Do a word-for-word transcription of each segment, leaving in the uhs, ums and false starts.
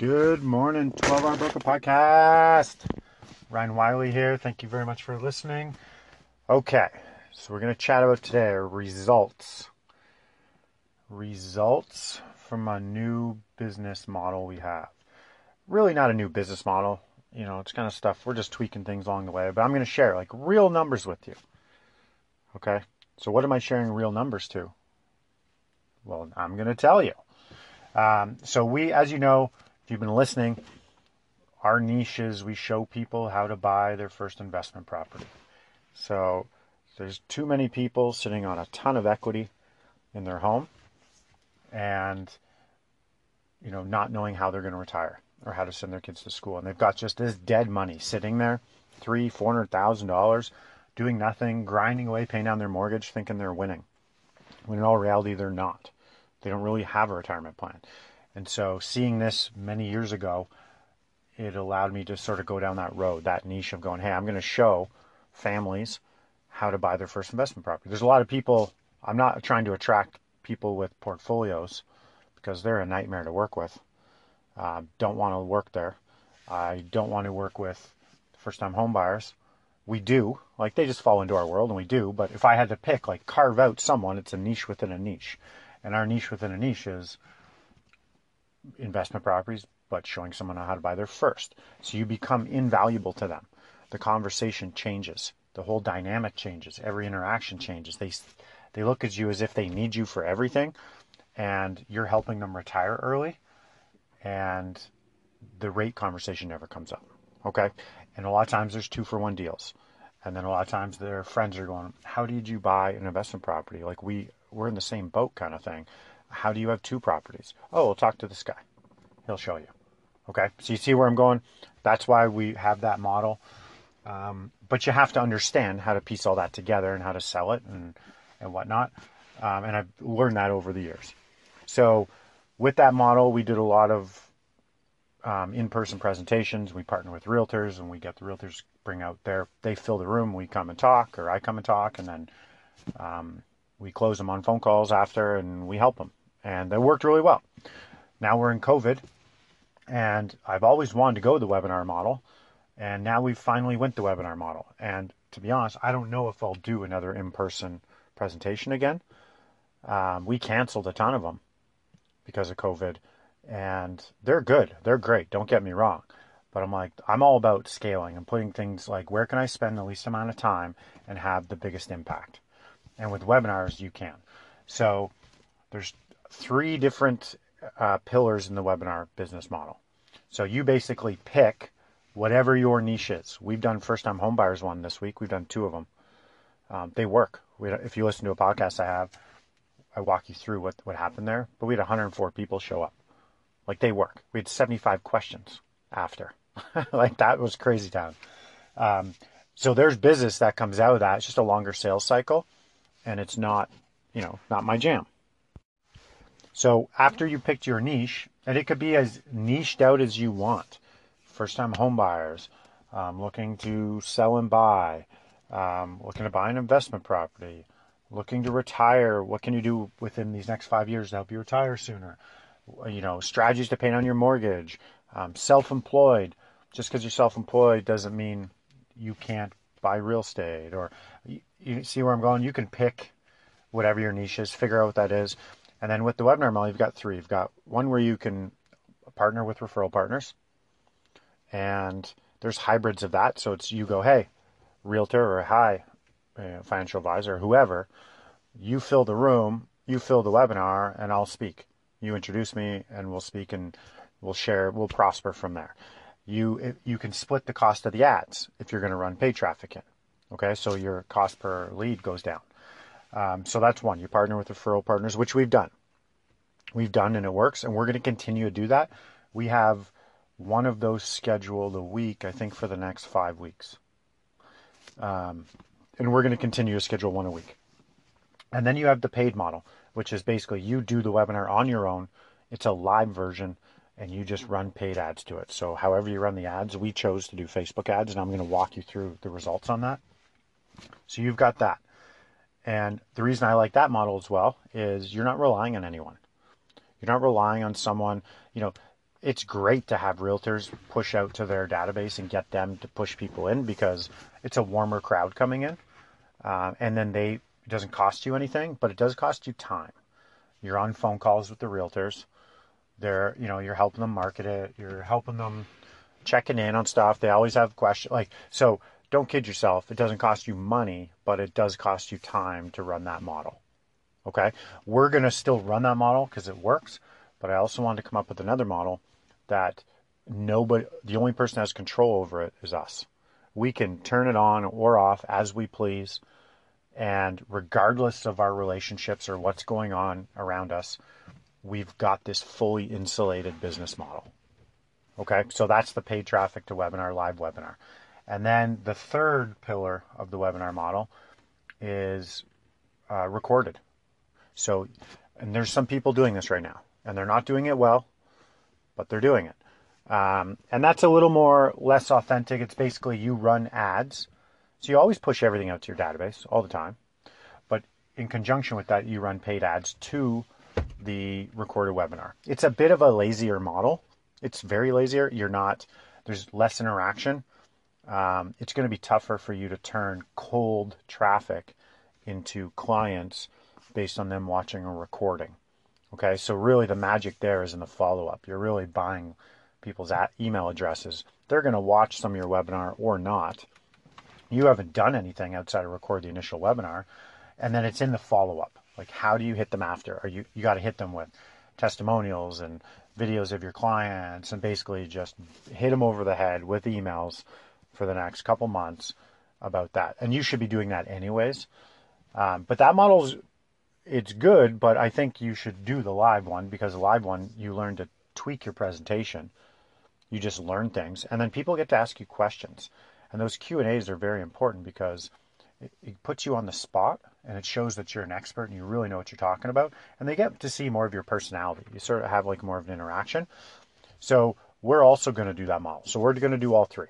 Good morning, twelve-Hour Broker Podcast. Ryan Wiley here. Thank you very much for listening. Okay, so we're going to chat about today are results. Results from a new business model we have. Really not a new business model. You know, it's kind of stuff. We're just tweaking things along the way, but I'm going to share like real numbers with you. Okay, so what am I sharing real numbers to? Well, I'm going to tell you. Um, so we, as you know, if you've been listening, our niche is we show people how to buy their first investment property. So there's too many people sitting on a ton of equity in their home and, you know, not knowing how they're going to retire or how to send their kids to school. And they've got just this dead money sitting there, three, four hundred thousand dollars, doing nothing, grinding away, paying down their mortgage, thinking they're winning. When in all reality, they're not. They don't really have a retirement plan. And so seeing this many years ago, it allowed me to sort of go down that road, that niche of going, hey, I'm going to show families how to buy their first investment property. There's a lot of people, I'm not trying to attract people with portfolios because they're a nightmare to work with. Uh, don't want to work there. I don't want to work with first-time home buyers. We do. Like, they just fall into our world, and we do. But if I had to pick, like, carve out someone, it's a niche within a niche. And our niche within a niche is investment properties, but showing someone how to buy their first. So you become invaluable to them. The conversation changes. The whole dynamic changes. Every interaction changes. They they look at you as if they need you for everything, and you're helping them retire early, and the rate conversation never comes up, okay? And a lot of times there's two-for-one deals. And then a lot of times their friends are going, how did you buy an investment property? Like, we, we're in the same boat kind of thing. How do you have two properties? Oh, we'll talk to this guy. He'll show you. Okay, so you see where I'm going? That's why we have that model. Um, but you have to understand how to piece all that together and how to sell it and, and whatnot. Um, and I've learned that over the years. So with that model, we did a lot of um, in-person presentations. We partner with realtors, and we get the realtors bring out their, they fill the room. We come and talk, or I come and talk, and then um, we close them on phone calls after, and we help them. And that worked really well. Now we're in COVID, and I've always wanted to go the webinar model, and now we finally went the webinar model. And to be honest, I don't know if I'll do another in-person presentation again. Um, we canceled a ton of them because of COVID, and they're good. They're great. Don't get me wrong. But I'm like, I'm all about scaling and putting things like, where can I spend the least amount of time and have the biggest impact? And with webinars, you can. So there's three different uh, pillars in the webinar business model. So you basically pick whatever your niche is. We've done first-time homebuyers one this week. We've done two of them. Um, they work. We, if you listen to a podcast I have, I walk you through what, what happened there. But we had one hundred four people show up. Like, they work. We had seventy-five questions after. Like, that was crazy town. Um, so there's business that comes out of that. It's just a longer sales cycle, and it's not, you know, not my jam. So after you picked your niche, and it could be as niched out as you want, first-time home buyers, um, looking to sell and buy, um, looking to buy an investment property, looking to retire, what can you do within these next five years to help you retire sooner? You know, strategies to pay down your mortgage, um, self-employed. Just because you're self-employed doesn't mean you can't buy real estate, or you, you see where I'm going? You can pick whatever your niche is, figure out what that is. And then with the webinar model, you've got three. You've got one where you can partner with referral partners, and there's hybrids of that. So it's, you go, hey, realtor, or hi, uh, financial advisor, whoever, you fill the room, you fill the webinar, and I'll speak. You introduce me, and we'll speak, and we'll share, we'll prosper from there. You you can split the cost of the ads if you're going to run paid traffic in. Okay, so your cost per lead goes down. Um, so that's one. You partner with referral partners, which we've done. We've done, and it works, and we're going to continue to do that. we have one of those scheduled a week, I think, for the next five weeks. Um, and we're going to continue to schedule one a week. And then you have the paid model, which is basically you do the webinar on your own. It's a live version, and you just run paid ads to it. So however you run the ads, we chose to do Facebook ads, and I'm going to walk you through the results on that. So you've got that. And the reason I like that model as well is you're not relying on anyone. You're not relying on someone. You know, it's great to have realtors push out to their database and get them to push people in because it's a warmer crowd coming in. Uh, and then they, it doesn't cost you anything, but it does cost you time. You're on phone calls with the realtors. They're, you know, you're helping them market it. You're helping them checking in on stuff. They always have questions. Like, so don't kid yourself. It doesn't cost you money, but it does cost you time to run that model. Okay. We're going to still run that model because it works, but I also wanted to come up with another model that nobody, the only person that has control over it is us. We can turn it on or off as we please. And regardless of our relationships or what's going on around us, we've got this fully insulated business model. Okay. So that's the paid traffic to webinar, live webinar. And then the third pillar of the webinar model is uh, recorded. So, and there's some people doing this right now, and they're not doing it well, but they're doing it. Um, and that's a little more less authentic. It's basically you run ads. So you always push everything out to your database all the time. But in conjunction with that, you run paid ads to the recorded webinar. It's a bit of a lazier model. It's very lazier. You're not, there's less interaction. Um, it's going to be tougher for you to turn cold traffic into clients based on them watching a recording. Okay. So really the magic there is in the follow-up. You're really buying people's email addresses. They're going to watch some of your webinar or not. You haven't done anything outside of record the initial webinar. And then it's in the follow-up. Like, how do you hit them after? Are you, you got to hit them with testimonials and videos of your clients and basically just hit them over the head with emails for the next couple months about that. And you should be doing that anyways. Um, but that model's, it's good, but I think you should do the live one because the live one, you learn to tweak your presentation. You just learn things. And then people get to ask you questions. And those Q and A's are very important because it, it puts you on the spot and it shows that you're an expert and you really know what you're talking about. And they get to see more of your personality. You sort of have like more of an interaction. So we're also going to do that model. So we're going to do all three.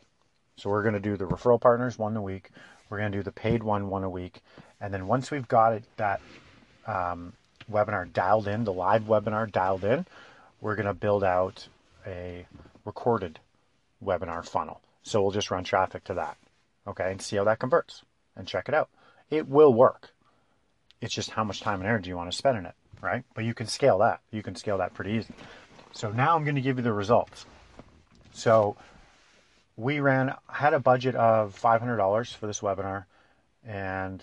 So we're going to do the referral partners one a week. We're going to do the paid one one a week. And then once we've got it, that Um, webinar dialed in, the live webinar dialed in, we're going to build out a recorded webinar funnel. So we'll just run traffic to that. Okay. And see how that converts and check it out. It will work. It's just how much time and energy you want to spend in it. Right. But you can scale that. You can scale that pretty easy. So now I'm going to give you the results. So we ran, had a budget of five hundred dollars for this webinar, and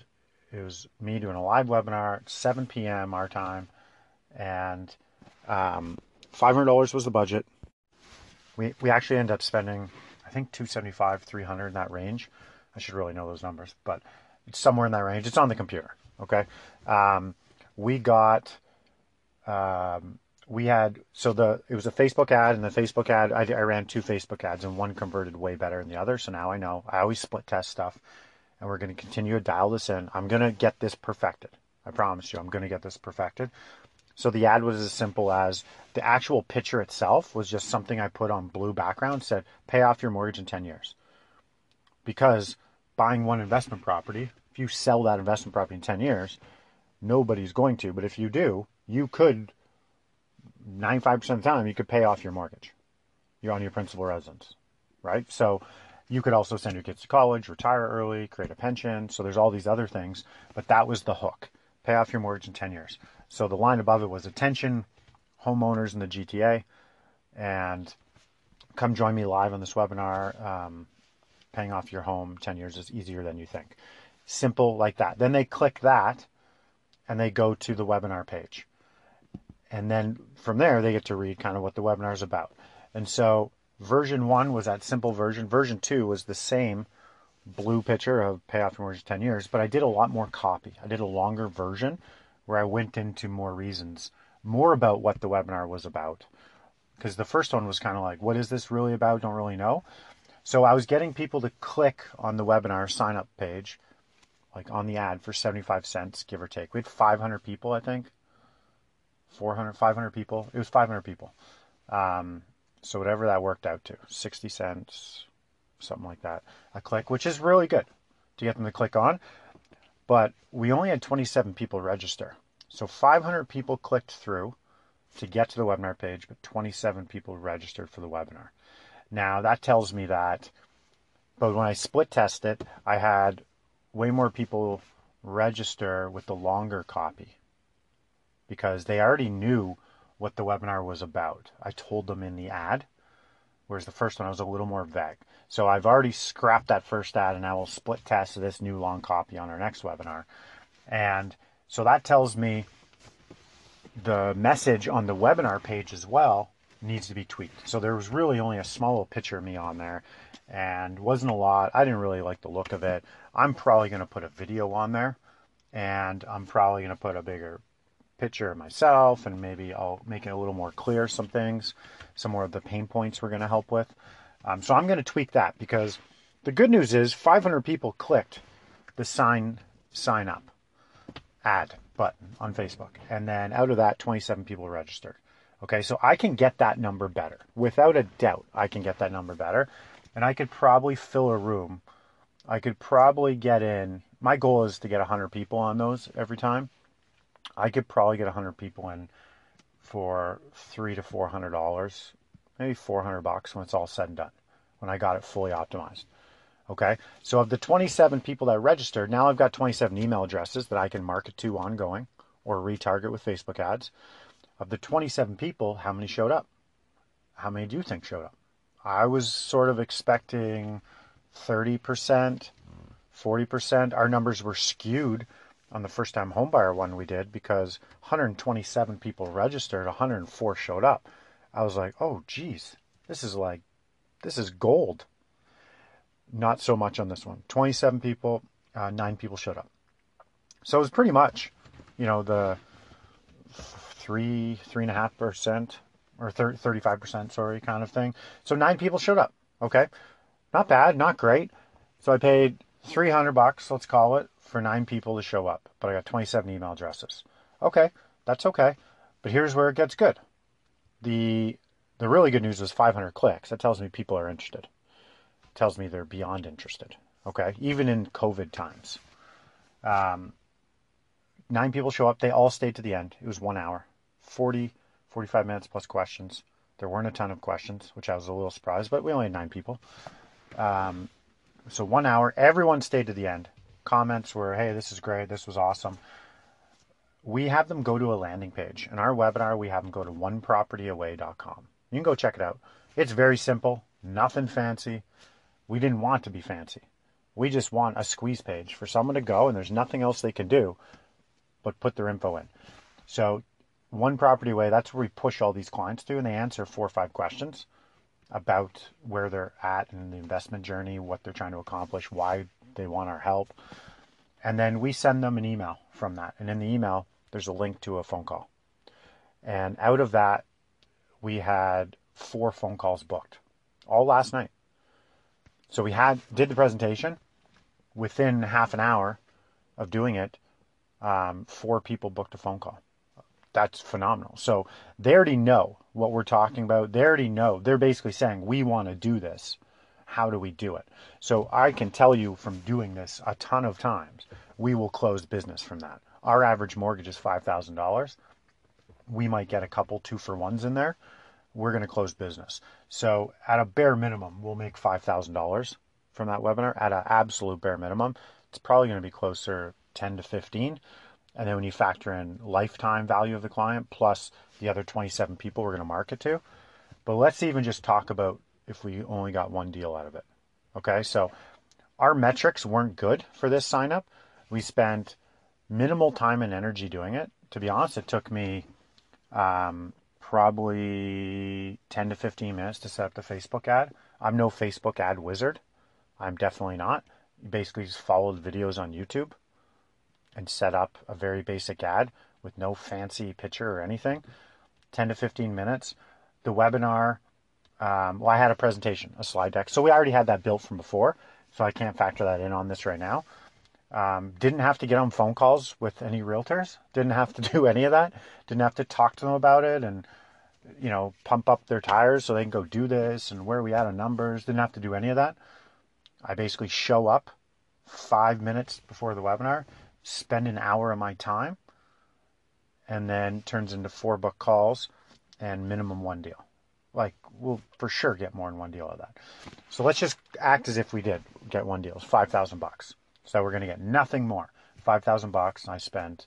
it was me doing a live webinar at seven p.m. our time, and um, five hundred dollars was the budget. We we actually ended up spending, I think, two seventy-five, three hundred in that range. I should really know those numbers, but it's somewhere in that range. It's on the computer, okay? Um, we got, um, we had, so the it was a Facebook ad, and the Facebook ad, I, I ran two Facebook ads, and one converted way better than the other, so now I know. I always split test stuff. And we're going to continue to dial this in. I'm going to get this perfected. I promise you, I'm going to get this perfected. So the ad was as simple as the actual picture itself was just something I put on blue background, said, pay off your mortgage in ten years. Because buying one investment property, if you sell that investment property in ten years, nobody's going to. But if you do, you could, ninety-five percent of the time, you could pay off your mortgage. You're on your principal residence, right? So you could also send your kids to college, retire early, create a pension. So there's all these other things, but that was the hook. Pay off your mortgage in ten years. So the line above it was attention, homeowners in the G T A, and come join me live on this webinar. Um, paying off your home ten years is easier than you think. Simple like that. Then they click that and they go to the webinar page. And then from there, they get to read kind of what the webinar is about. And so version one was that simple version. Version two was the same blue picture of pay off your mortgage ten years, but I did a lot more copy. I did a longer version where I went into more reasons, more about what the webinar was about, because the first one was kind of like, what is this really about? Don't really know. So I was getting people to click on the webinar sign up page, like on the ad for seventy-five cents, give or take. We had five hundred people, I think. four hundred, five hundred people. It was five hundred people. Um, so whatever that worked out to, sixty cents, something like that, a click, which is really good to get them to click on. But we only had twenty-seven people register. So five hundred people clicked through to get to the webinar page, but twenty-seven people registered for the webinar. Now that tells me that, but when I split test it, I had way more people register with the longer copy because they already knew what the webinar was about. I told them in the ad, whereas the first one I was a little more vague. So I've already scrapped that first ad and I will split test this new long copy on our next webinar. And so that tells me the message on the webinar page as well needs to be tweaked. So there was really only a small little picture of me on there and wasn't a lot. I didn't really like the look of it. I'm probably going to put a video on there and I'm probably going to put a bigger picture of myself and maybe I'll make it a little more clear some things, some more of the pain points we're going to help with. Um, so I'm going to tweak that because the good news is five hundred people clicked the sign sign up ad button on Facebook. And then out of that, twenty-seven people registered. Okay, so I can get that number better. Without a doubt, I can get that number better. And I could probably fill a room. I could probably get in. My goal is to get one hundred people on those every time. I could probably get one hundred people in for three to four hundred dollars, maybe four hundred bucks when it's all said and done, when I got it fully optimized. Okay, so of the twenty-seven people that registered, now I've got twenty-seven email addresses that I can market to ongoing or retarget with Facebook ads. Of the twenty-seven people, how many showed up? How many do you think showed up? I was sort of expecting thirty percent, forty percent. Our numbers were skewed on the first-time homebuyer one we did because one hundred twenty-seven people registered, one hundred four showed up. I was like, oh, geez, this is like, this is gold. Not so much on this one. twenty-seven people, uh, nine people showed up. So it was pretty much, you know, the three, three and a half percent or thirty-five percent, sorry, kind of thing. So nine people showed up. Okay. Not bad. Not great. So I paid three hundred bucks, let's call it, for nine people to show up, but I got twenty-seven email addresses. Okay. That's okay. But here's where it gets good. The, the really good news was five hundred clicks. That tells me people are interested. Tells me they're beyond interested. Okay. Even in COVID times, um, nine people show up. They all stayed to the end. It was one hour, forty, forty-five minutes plus questions. There weren't a ton of questions, which I was a little surprised, but we only had nine people. Um, so one hour, everyone stayed to the end. Comments were, hey, this is great. This was awesome. We have them go to a landing page. In our webinar, we have them go to one property away dot com. You can go check it out. It's very simple, nothing fancy. We didn't want to be fancy. We just want a squeeze page for someone to go and there's nothing else they can do but put their info in. So One Property Away, that's where we push all these clients to, and they answer four or five questions about where they're at in the investment journey, what they're trying to accomplish, why they want our help. And then we send them an email from that. And in the email, there's a link to a phone call. And out of that, we had four phone calls booked all last night. So we had did the presentation within half an hour of doing it. Um, four people booked a phone call. That's phenomenal. So they already know what we're talking about. They already know. They're basically saying, we want to do this. How do we do it? So I can tell you from doing this a ton of times, we will close business from that. Our average mortgage is five thousand dollars. We might get a couple two for ones in there. We're going to close business. So at a bare minimum, we'll make five thousand dollars from that webinar. At an absolute bare minimum, it's probably going to be closer ten to fifteen. And then when you factor in lifetime value of the client, plus the other twenty-seven people we're going to market to. But let's even just talk about if we only got one deal out of it. Okay. So our metrics weren't good for this sign up. We spent minimal time and energy doing it. To be honest, it took me, um, probably ten to fifteen minutes to set up the Facebook ad. I'm no Facebook ad wizard. I'm definitely not. Basically just followed videos on YouTube and set up a very basic ad with no fancy picture or anything. ten to fifteen minutes. the webinar. Um, well, I had a presentation, a slide deck. So we already had that built from before. So I can't factor that in on this right now. Um, didn't have to get on phone calls with any realtors. Didn't have to do any of that. Didn't have to talk to them about it and, you know, pump up their tires so they can go do this and where are we at on numbers. Didn't have to do any of that. I basically show up five minutes before the webinar, spend an hour of my time, and then turns into four book calls and minimum one deal. Like, we'll for sure get more than one deal of that. So let's just act as if we did get one deal. It's five thousand bucks. So we're going to get nothing more. five thousand bucks, and I spent,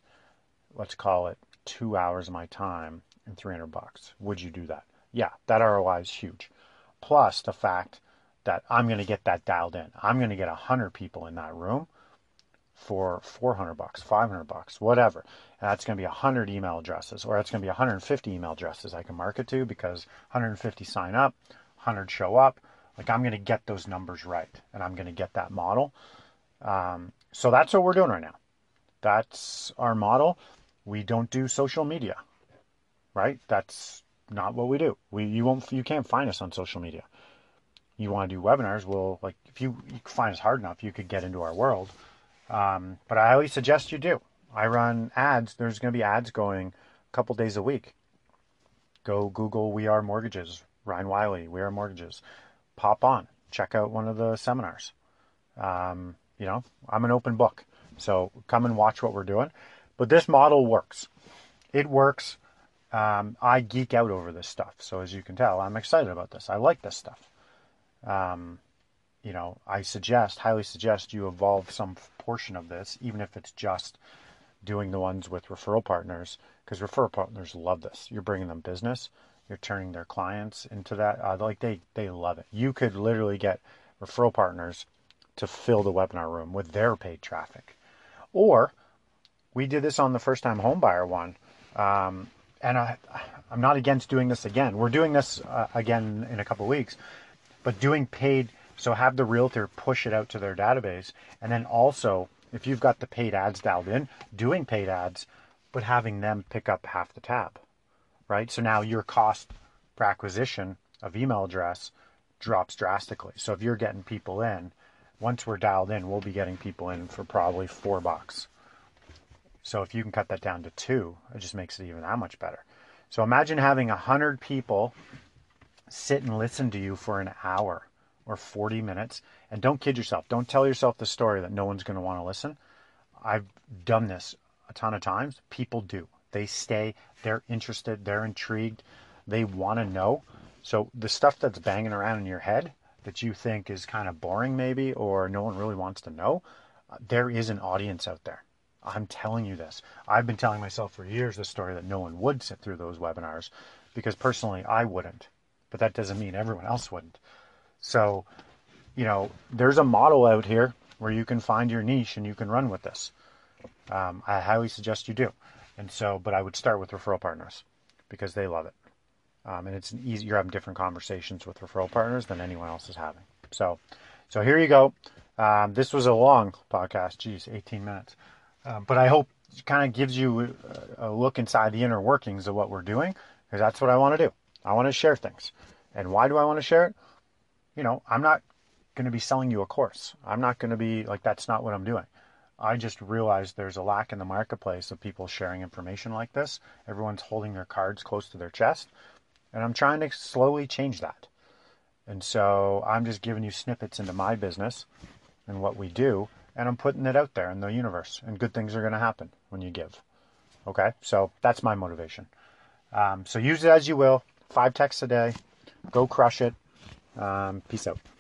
let's call it, two hours of my time and three hundred bucks. Would you do that? Yeah, that R O I is huge. Plus the fact that I'm going to get that dialed in. I'm going to get one hundred people in that room for four hundred bucks, five hundred bucks, whatever. And that's going to be one hundred email addresses, or that's going to be one hundred fifty email addresses I can market to, because one hundred fifty sign up, one hundred show up. Like, I'm going to get those numbers right, and I'm going to get that model. Um, so that's what we're doing right now. That's our model. We don't do social media, right? That's not what we do. We, you won't, you can't find us on social media. You want to do webinars? Well, like, if you, you find us hard enough, you could get into our world. Um, but I always suggest you do. I run ads. There's going to be ads going a couple days a week. Go Google We Are Mortgages, Ryan Wiley, We Are Mortgages. Pop on, check out one of the seminars. Um, you know, I'm an open book, so come and watch what we're doing. But this model works. It works. Um, I geek out over this stuff. So as you can tell, I'm excited about this. I like this stuff. Um, you know, I suggest, highly suggest you evolve some portion of this, even if it's just doing the ones with referral partners, because referral partners love this. You're bringing them business. You're turning their clients into that. Uh, like they, they love it. You could literally get referral partners to fill the webinar room with their paid traffic. Or we did this on the first time home buyer one. Um, and I, I'm not against doing this again. We're doing this uh, again in a couple of weeks, but doing paid. So have the realtor push it out to their database. And then also, if you've got the paid ads dialed in, doing paid ads, but having them pick up half the tab, right? So now your cost per acquisition of email address drops drastically. So if you're getting people in, once we're dialed in, we'll be getting people in for probably four bucks. So if you can cut that down to two, it just makes it even that much better. So imagine having one hundred people sit and listen to you for an hour or forty minutes. And don't kid yourself. Don't tell yourself the story that no one's going to want to listen. I've done this a ton of times. People do. They stay. They're interested. They're intrigued. They want to know. So the stuff that's banging around in your head that you think is kind of boring maybe, or no one really wants to know, there is an audience out there. I'm telling you this. I've been telling myself for years the story that no one would sit through those webinars, because personally I wouldn't, but that doesn't mean everyone else wouldn't. So, you know, there's a model out here where you can find your niche and you can run with this. Um, I highly suggest you do. And so, but I would start with referral partners, because they love it. Um, and it's an easy, you're having different conversations with referral partners than anyone else is having. So, so here you go. Um, this was a long podcast, geez, eighteen minutes. Um, but I hope it kind of gives you a, a look inside the inner workings of what we're doing, because that's what I want to do. I want to share things. And why do I want to share it? You know, I'm not going to be selling you a course. I'm not going to be like, that's not what I'm doing. I just realized there's a lack in the marketplace of people sharing information like this. Everyone's holding their cards close to their chest, and I'm trying to slowly change that. And so I'm just giving you snippets into my business and what we do, and I'm putting it out there in the universe, and good things are going to happen when you give. Okay. So that's my motivation. Um, so use it as you will. Five texts a day. Go crush it. Um, peace out.